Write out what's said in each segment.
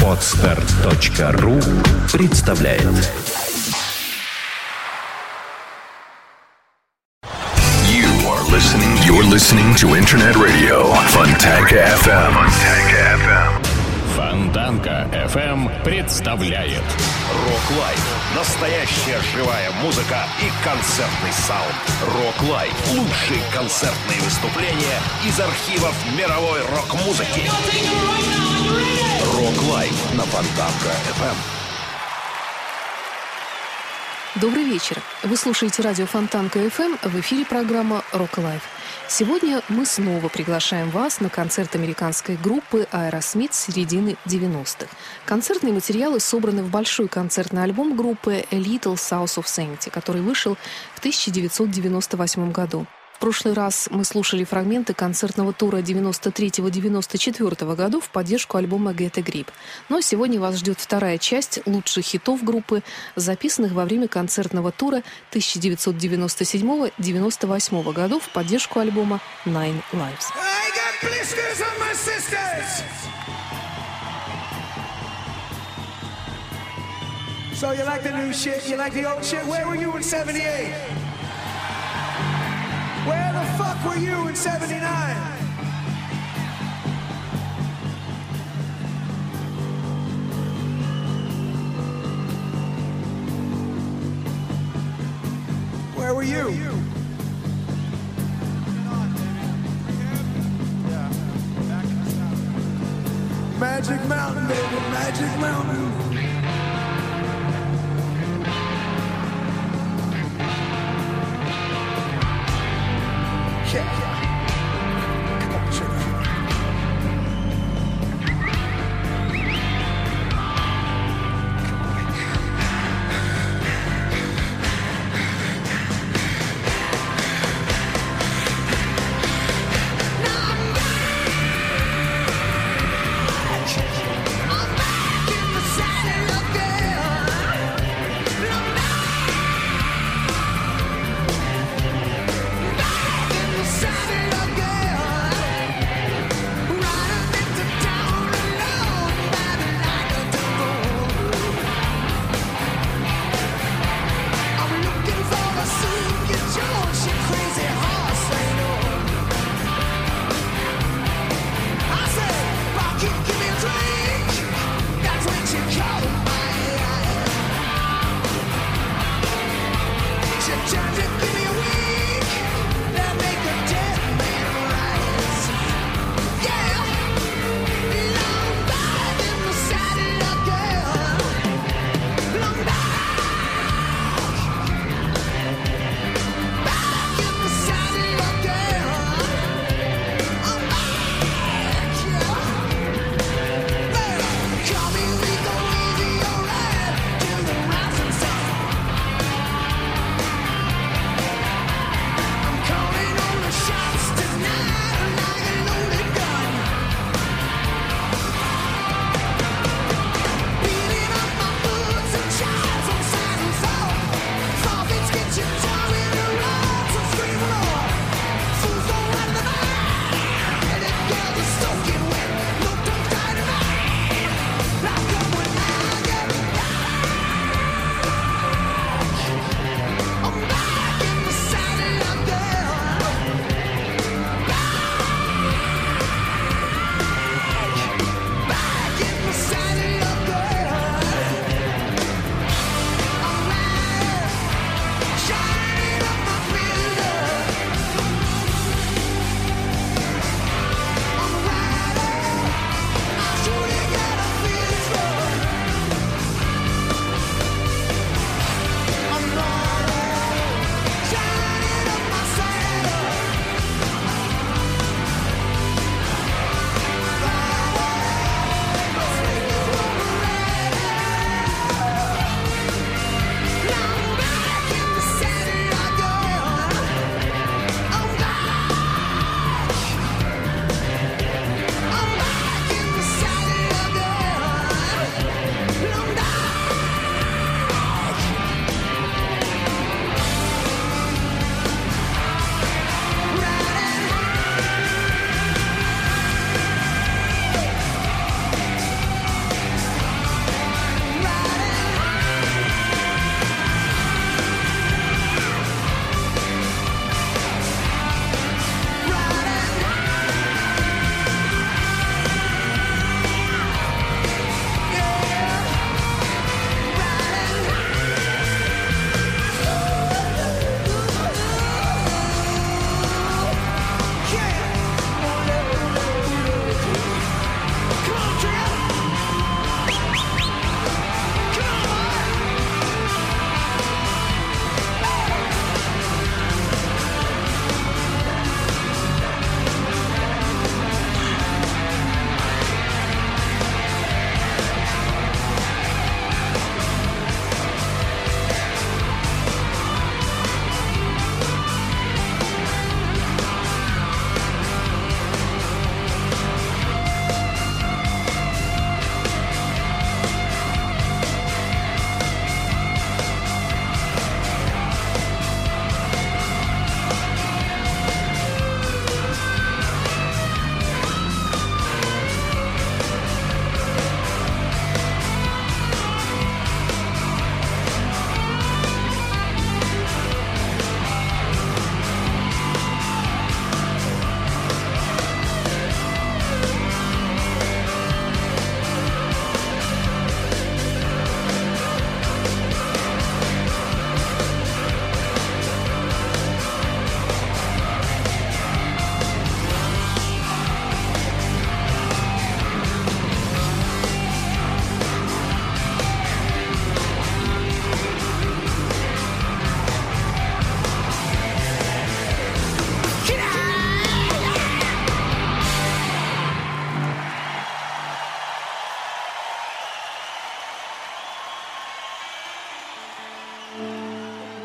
Podstart.ru представляет. You're listening to Internet Radio Fontaineca FM. Фонтанка FM представляет RockLife. Настоящая живая музыка и концертный саунд. RockLife. Лучшие концертные выступления из архивов мировой рок-музыки. RockLife на Фонтанка FM. Добрый вечер. Вы слушаете радио Фонтанка FM. В эфире программа RockLife. Сегодня мы снова приглашаем вас на концерт американской группы Aerosmith с середины 90-х. Концертные материалы собраны в большой концертный альбом группы «A Little South of Sanity», который вышел в 1998 году. В прошлый раз мы слушали фрагменты концертного тура 93-94 годов в поддержку альбома «Get a Grip». Но сегодня вас ждет вторая часть лучших хитов группы, записанных во время концертного тура 1997-98 годов в поддержку альбома «Nine Lives». So you like the new shit, you like the old shit. Where were you in 78? Where the fuck were you in 79? Where were you? Magic Mountain, baby, Magic Mountain. We'll be right back.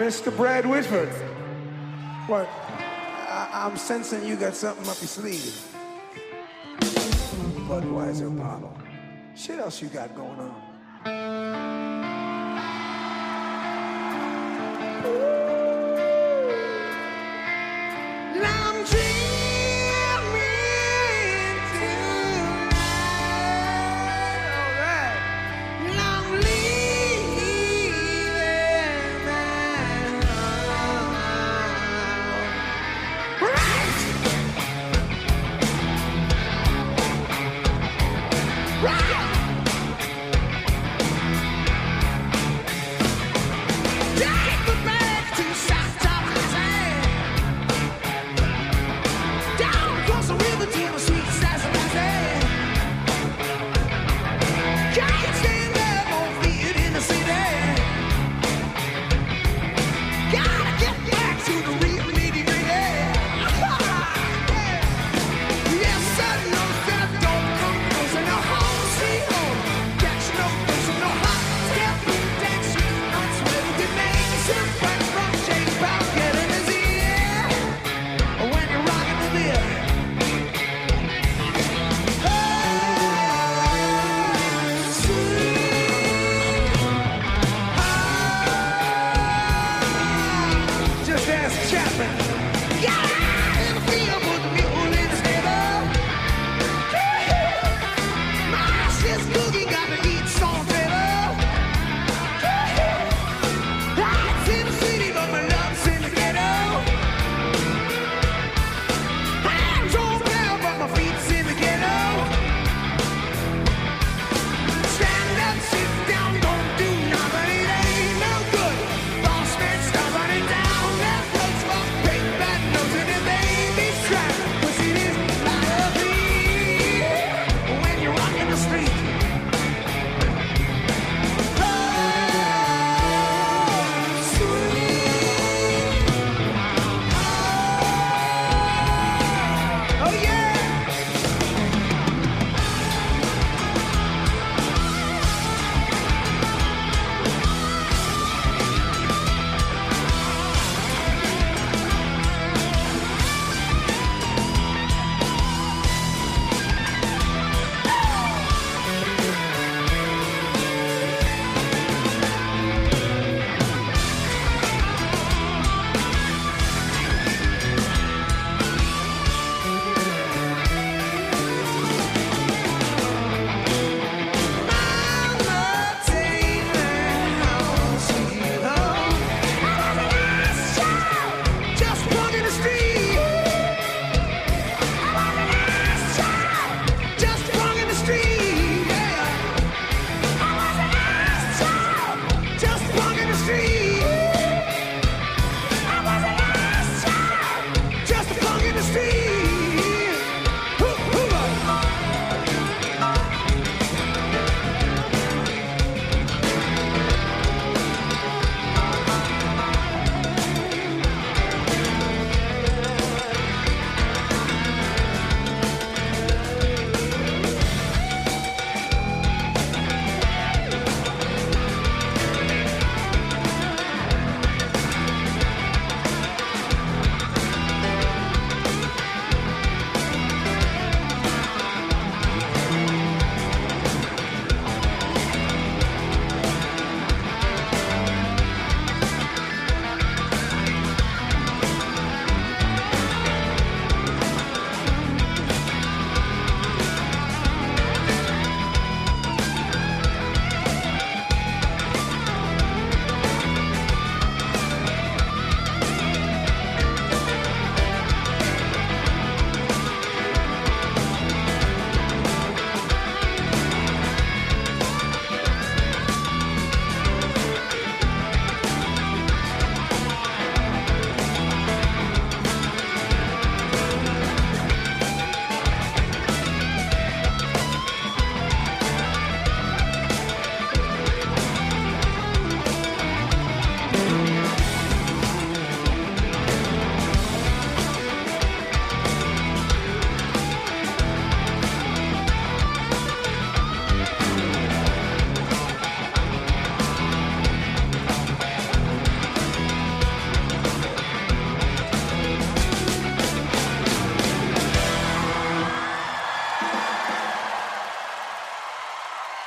Mr. Brad Whitford. What? I'm sensing you got something up your sleeve. Budweiser bottle. Shit else you got going on? Ooh. And I'm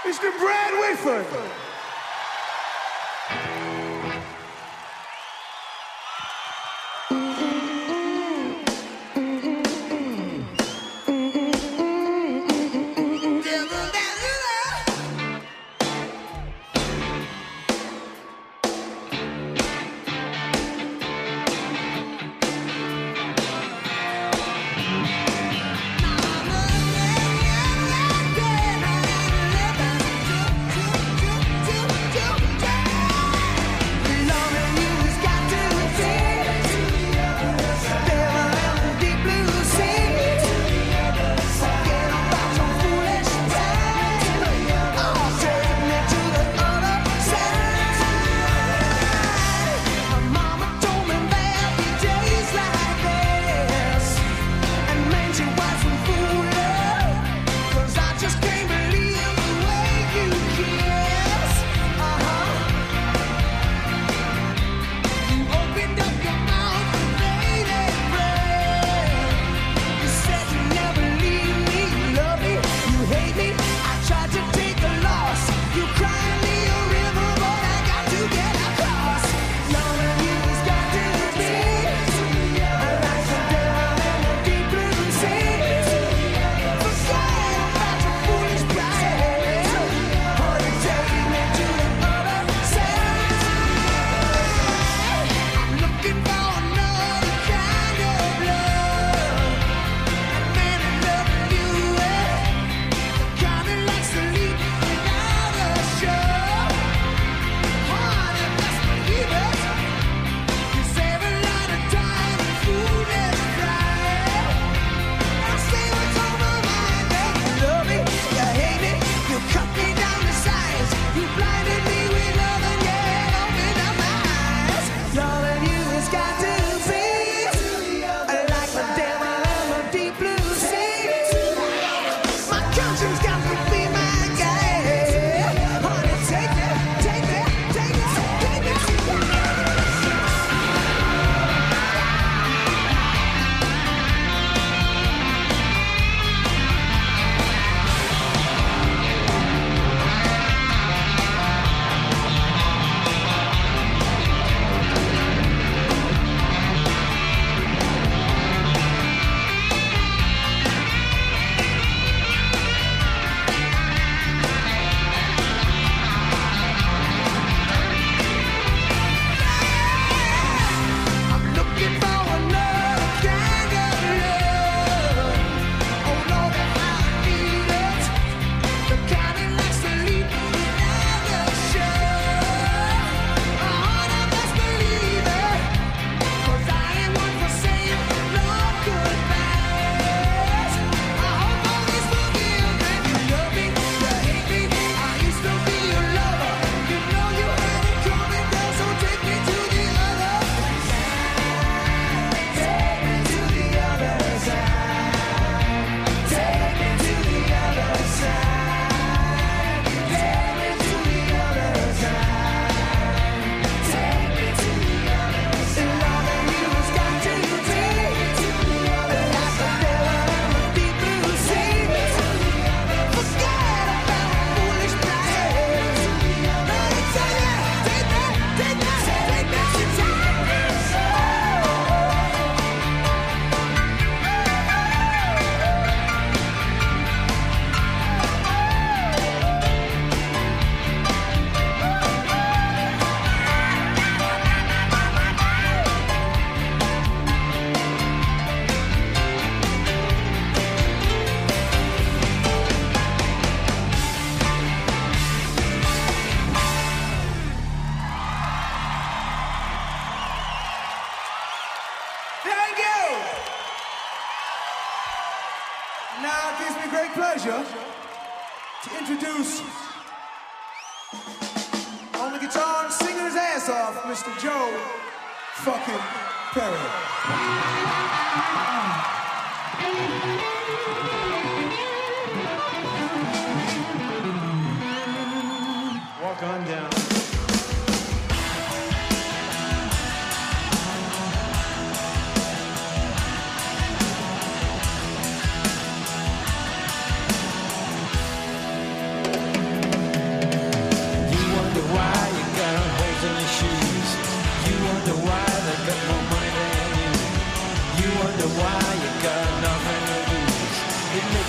Mr. Brad Whitford.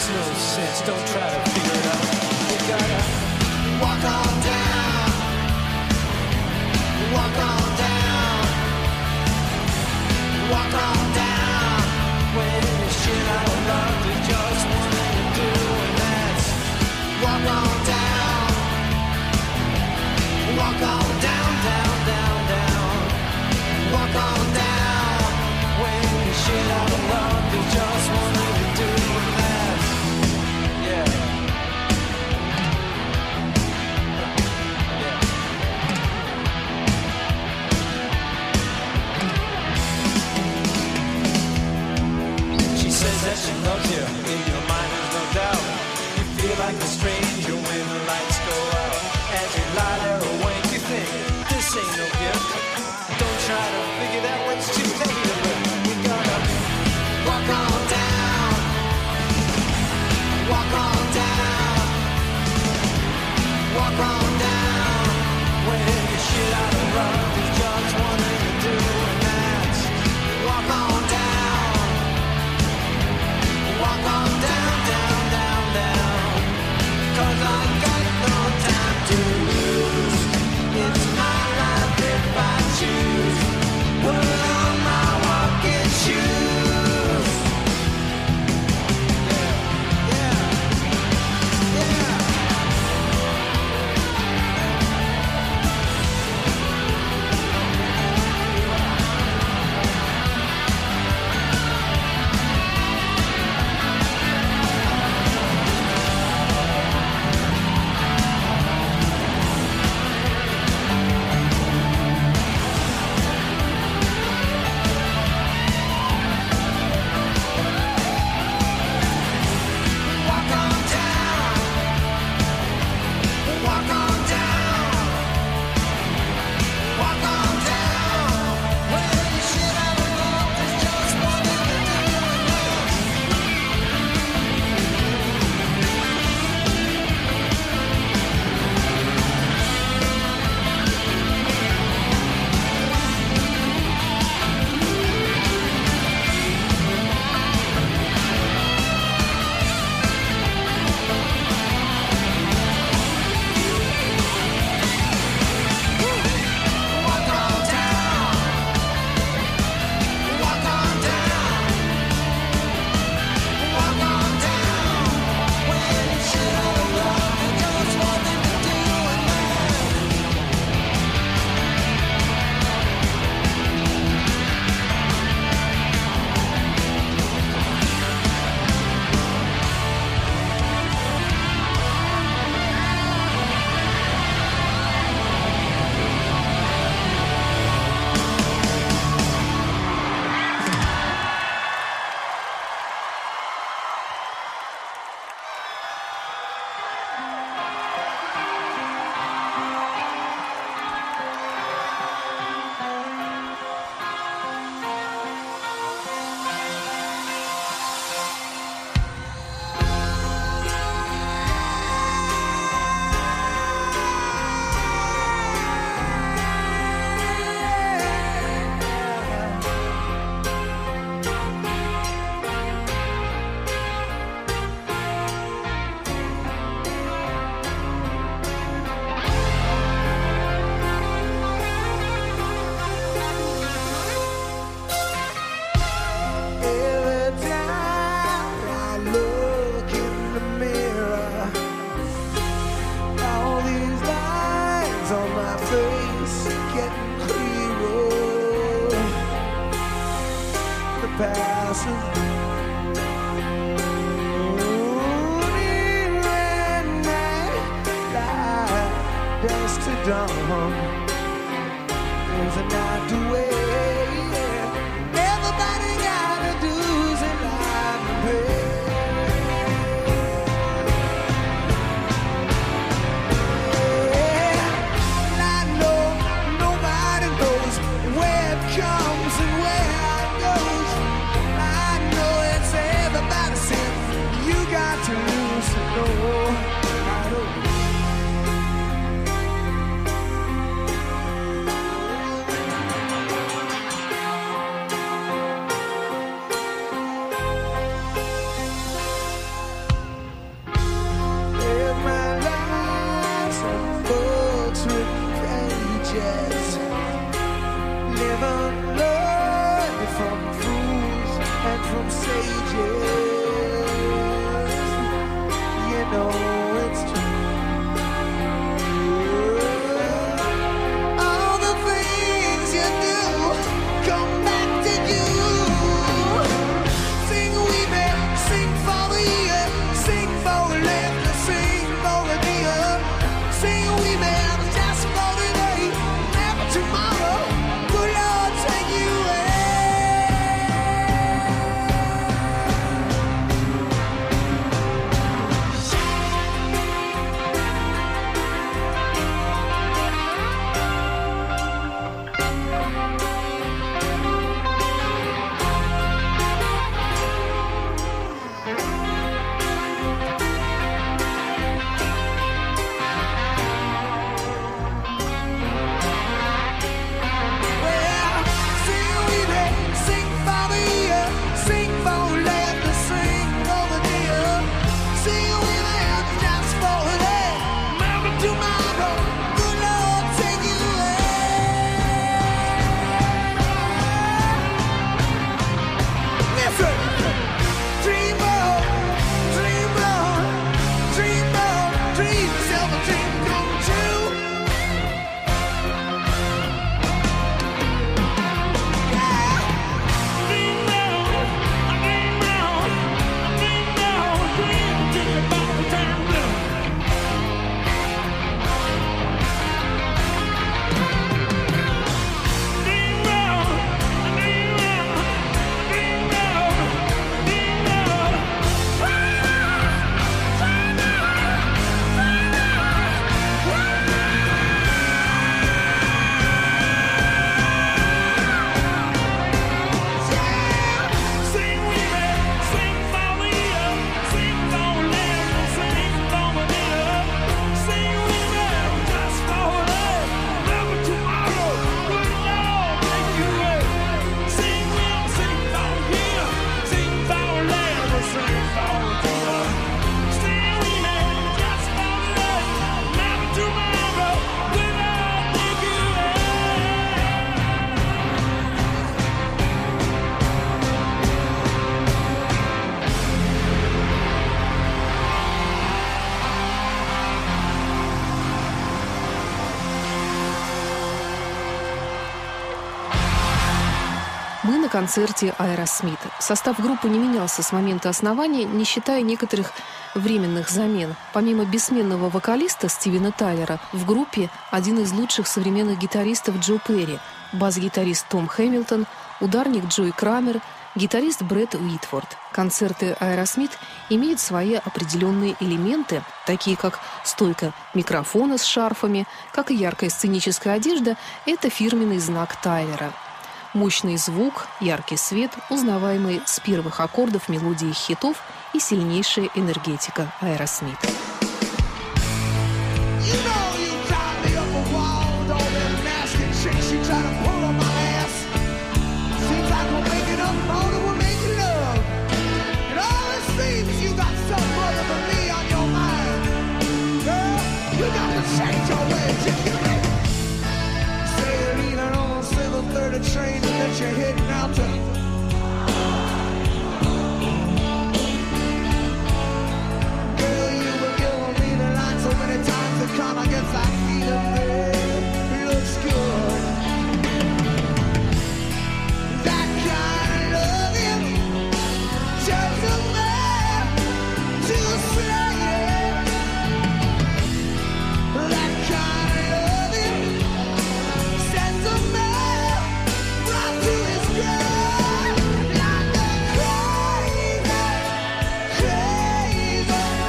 makes no sense. Don't try to figure it out. You gotta walk on down. Walk on down. Walk on down. When the shit I don't love is just one thing to do, and that's walk on down. Walk on down, down, down, down. Walk on down. When the shit I don't love is just one thing to do, and that's that she loves you. In your mind there's no doubt. You feel like a stranger when the lights go out. As you lie there awake you think, this ain't no gift. Don't try to figure that what's too heavy to lift. We gotta walk on down. Walk on down. Walk on down. When the shit out of love is just one thing to do, and that's walk on down. Walk on down, down, down, down. 'Cause I got no time to lose. It's my life if I choose. Put on my walking shoes. Yeah, yeah, dream, sell the dream, come true. Yeah. Dream now, I dream now, I dream now, dream till the bottom time blue. Dream now, I dream now, I dream now, I dream now. Sing women, sing for me up, sing for them, sing for me up. Sing women, just for love, love tomorrow, good love, make you up. Sing women, sing for you, sing for them, sing for me up. Sing women, just for love, love tomorrow, good love, make you up. Мы на концерте Aerosmith. Состав группы не менялся с момента основания, не считая некоторых временных замен. Помимо бессменного вокалиста Стивена Тайлера, в группе один из лучших современных гитаристов Джо Перри, бас-гитарист Том Хэмилтон, ударник Джои Крамер, гитарист Брэд Уитфорд. Концерты Aerosmith имеют свои определенные элементы, такие как стойка микрофона с шарфами, как и яркая сценическая одежда – это фирменный знак Тайлера. Мощный звук, яркий свет, узнаваемый с первых аккордов мелодии хитов и сильнейшая энергетика Aerosmith. You know you drive me up a wall with all them nasty tricks you try to pull on my ass. Seems like we're making up more than we're making love. It always seems you got something other than me on your mind. Girl, you got to change your ways if you make it. Say you're leaning on a single 30 train and that you're heading out to... I guess I feel it looks good. That kind of loving just a man to say it. That kind of loving sends a man right to his grave. Not the crazy, crazy, crazy.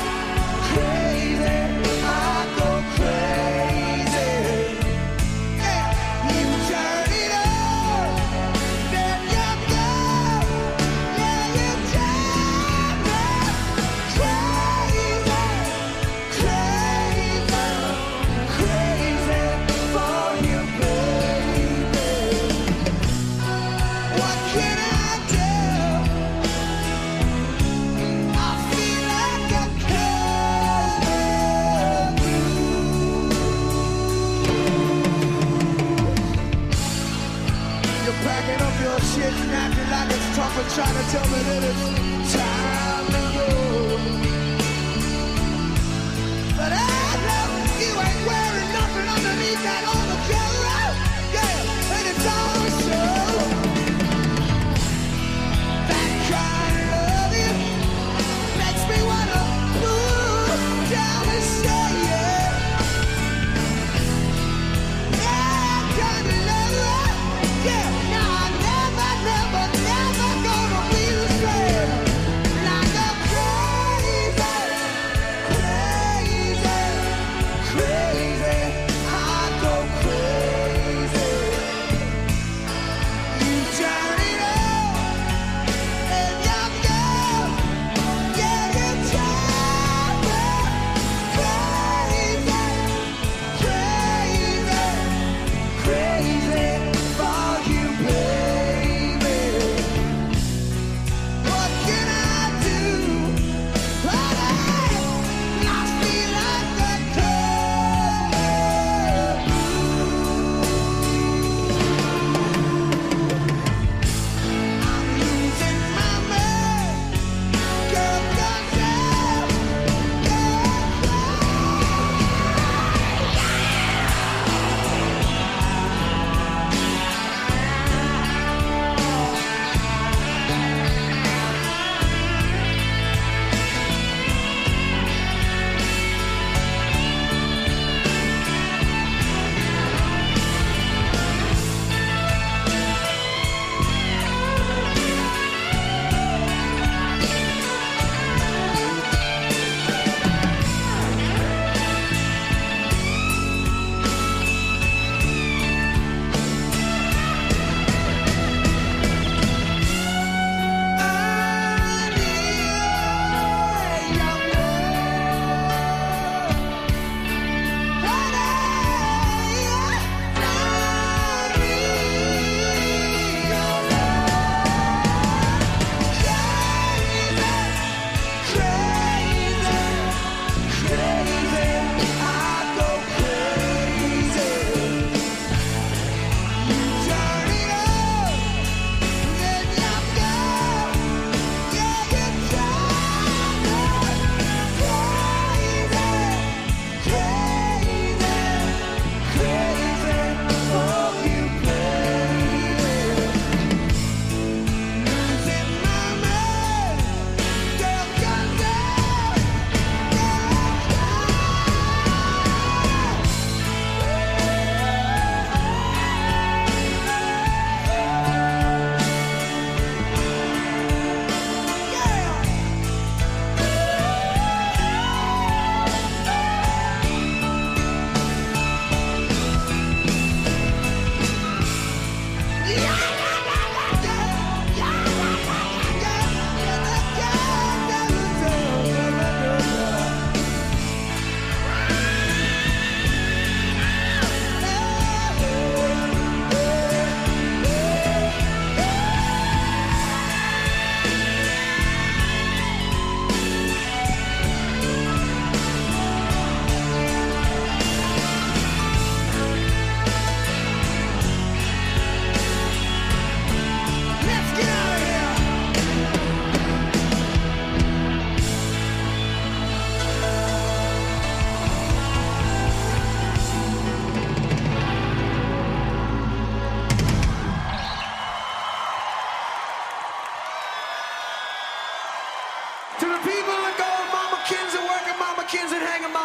Trying to tell me that it's time to go, but I know you ain't wearing nothing underneath that overcoat. Yeah, and it's all show. That kind of loving makes me wanna move down and say it. That kind of loving, yeah. Now I never, never, never. Gonna be the same.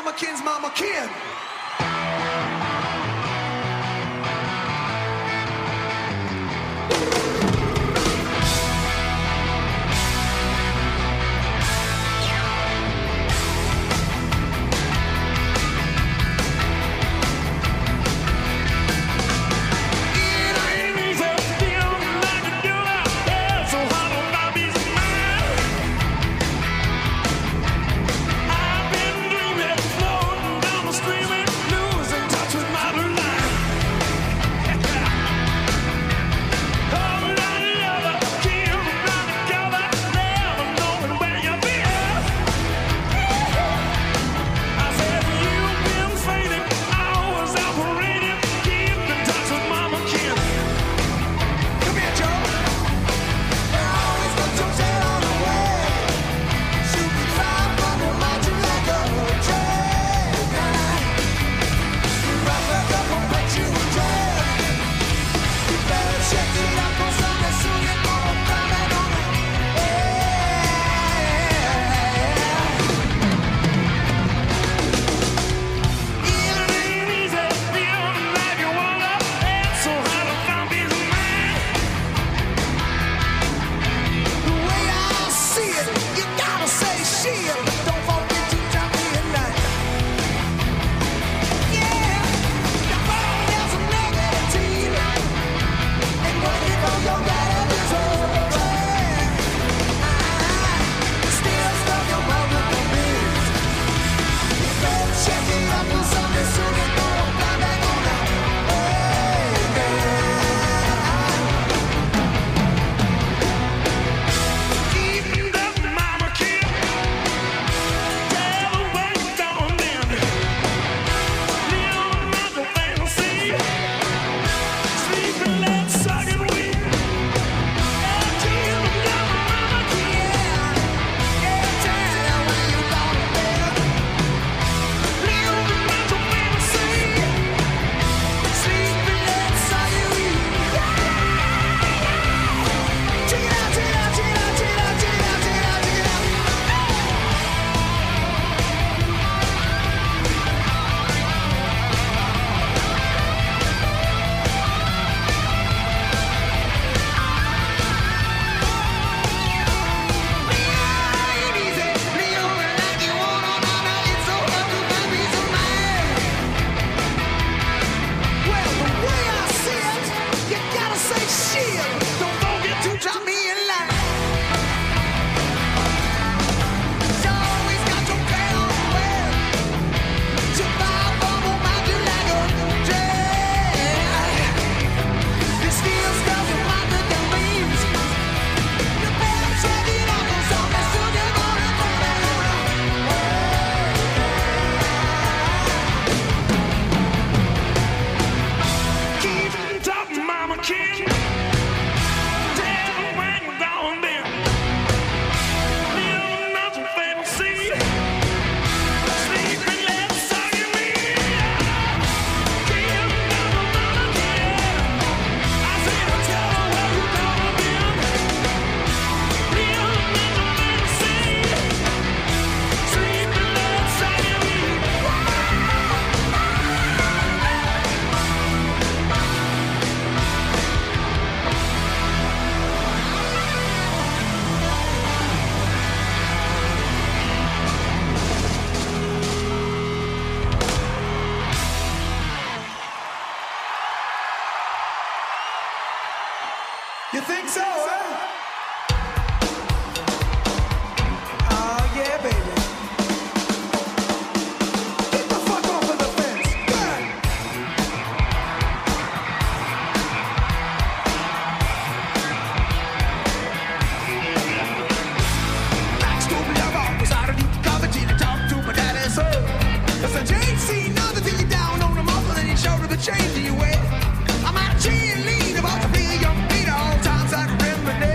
Mama Ken's Mama Ken. Change you way. I'm out of cheerlead about to be a young beat all times I can remember.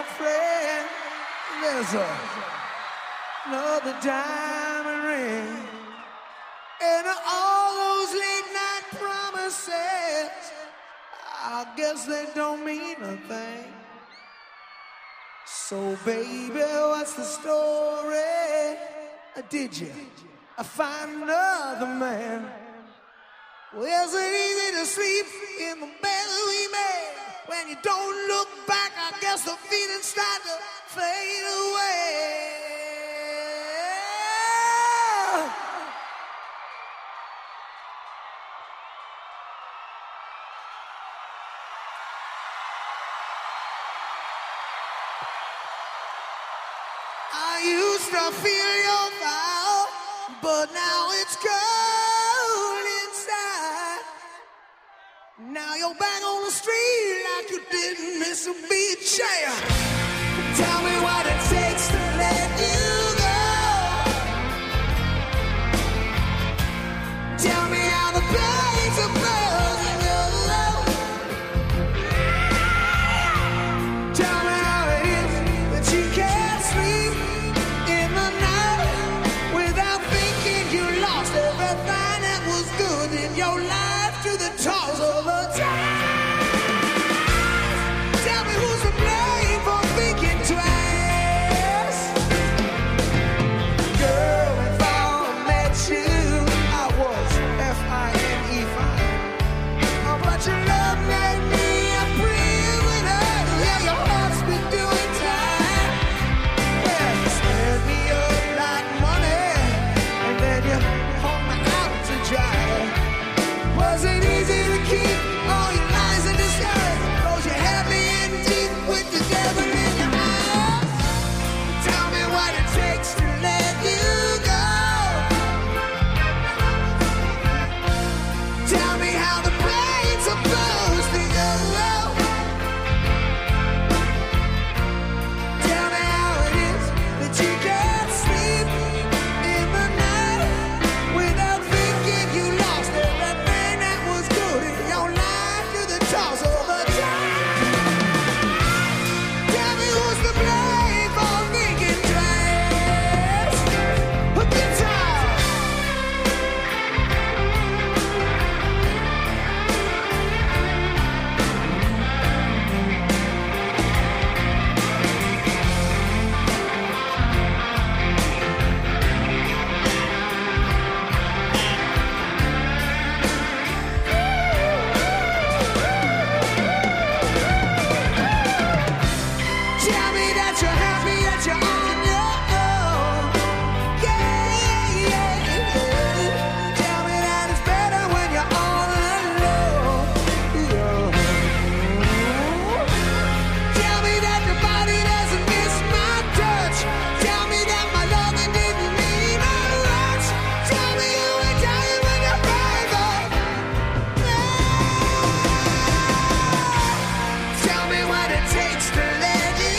my friend, there's another diamond ring. And all those late night promises, I guess they don't mean a thing. So baby, what's the story? Did you find another man? Well, is it easy to sleep in the bed we made? When you don't look back, I guess the feelings start to fade away. I used to feel your vow, but now it's cold inside. Now you're back on the street like you didn't miss a beat. Yeah. Tell me what it takes to let you go. Tell me how the blades are blowing in your love. Tell me how it is that you can't sleep. Your life to the toss of a time. Tell me who's to blame for thinking twice. Girl, if I met you, I was F-I-N-E fine. Oh, but your love made me a prisoner. Yeah, your heart's been doing time. Yeah, you stirred me up like money, and then you hung me out to dry. Was it easy to keep all your lies in disguise? Cause you had me in deep with the devil in your eyes. Tell me what it takes to let you go. Tell me how the pain's supposed to go. Tell me how it is that you can't sleep in the night without thinking you lost it. Tell me what it takes to let you go.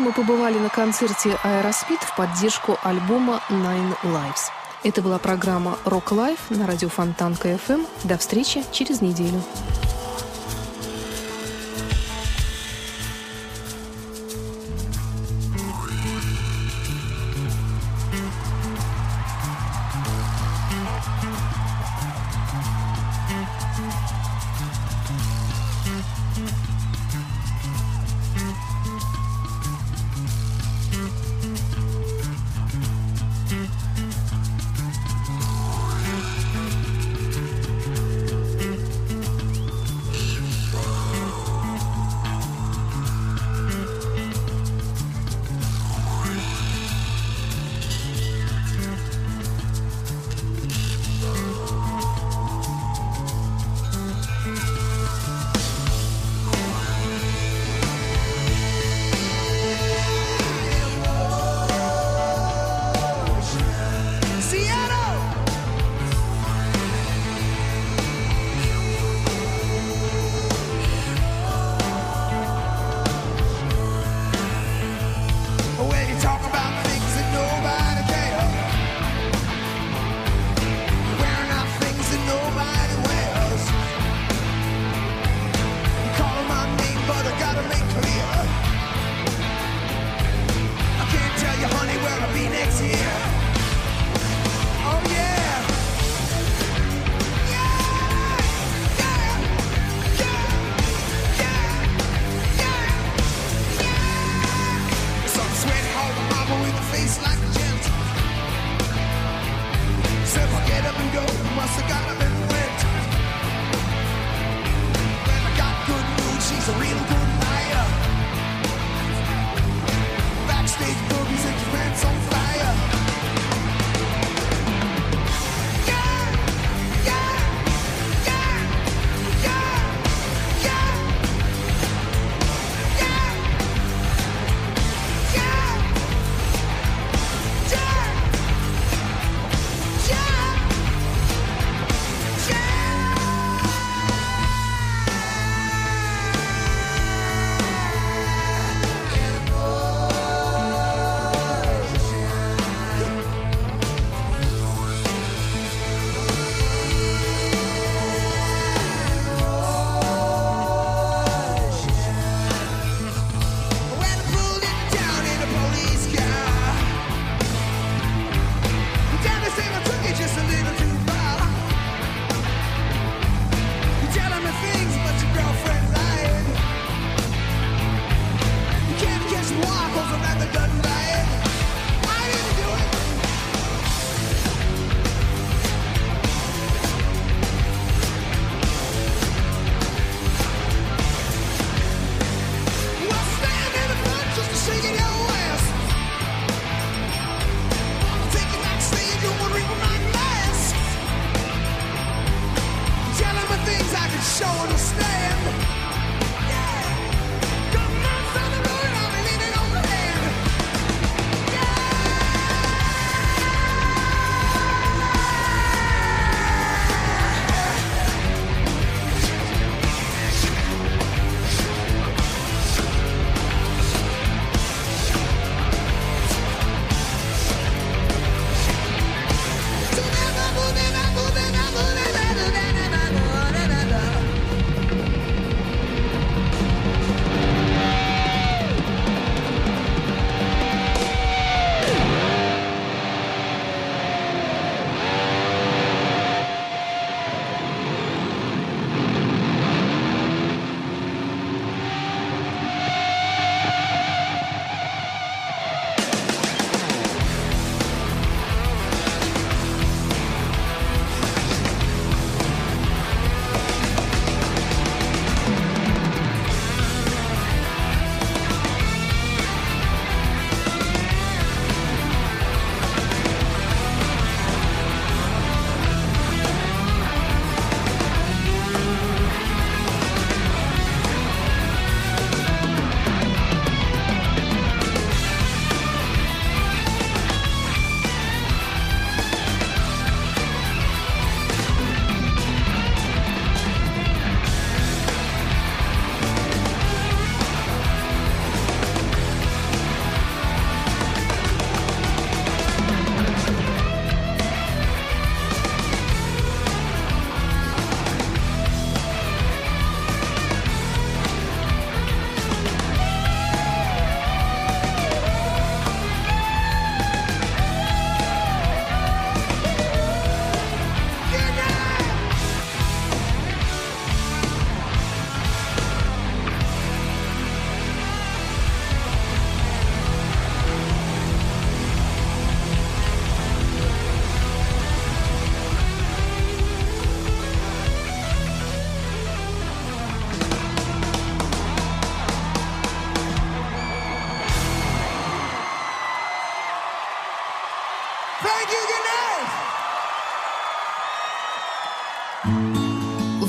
Накануне мы побывали на концерте Aerosmith в поддержку альбома Nine Lives. Это была программа RockLife на радио Фонтанка FM. До встречи через неделю.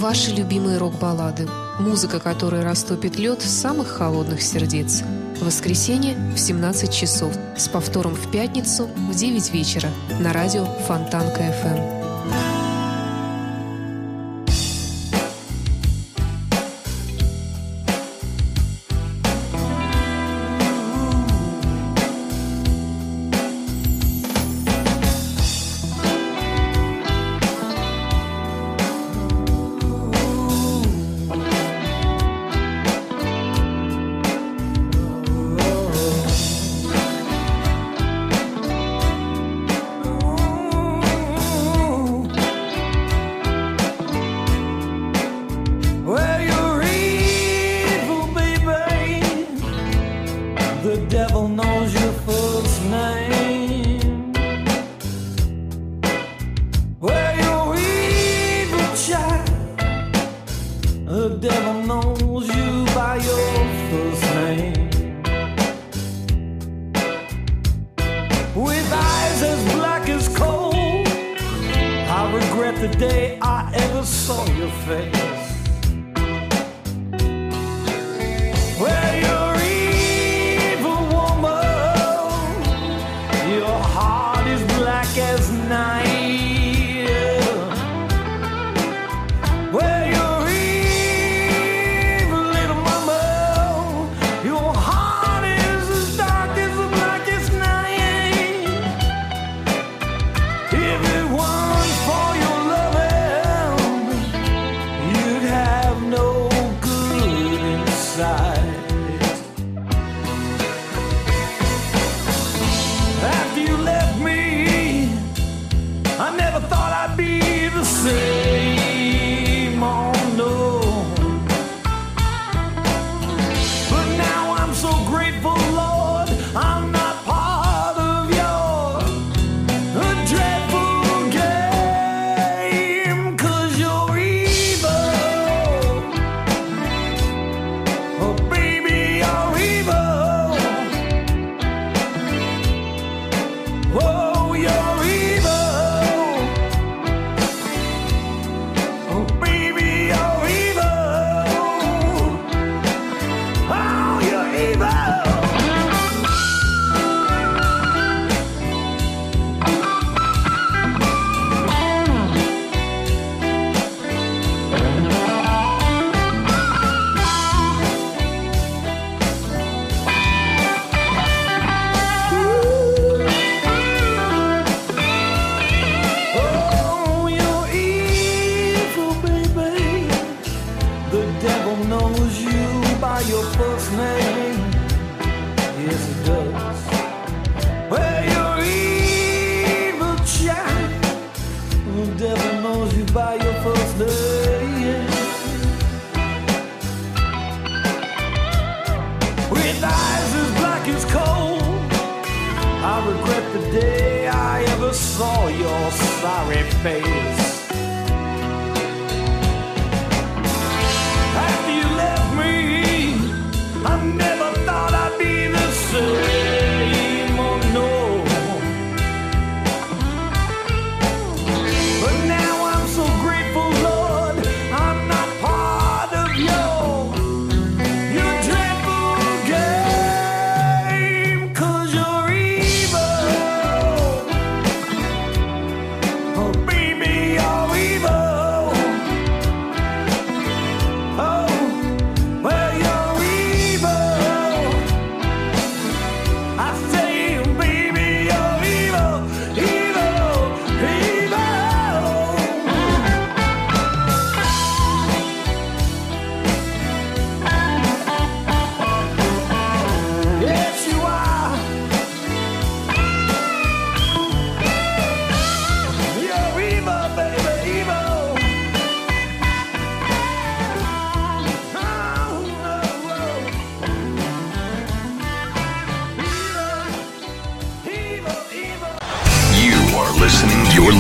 Ваши любимые рок-баллады. Музыка, которая растопит лед с самых холодных сердец. В воскресенье в 17 часов. С повтором в пятницу в 9 вечера на радио Фонтанка FM.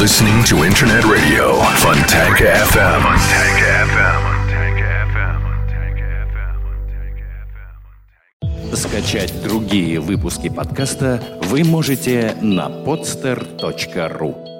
Listening to Internet Radio, Fontaineca FM. Скачать другие выпуски подкаста вы можете на podster.ru.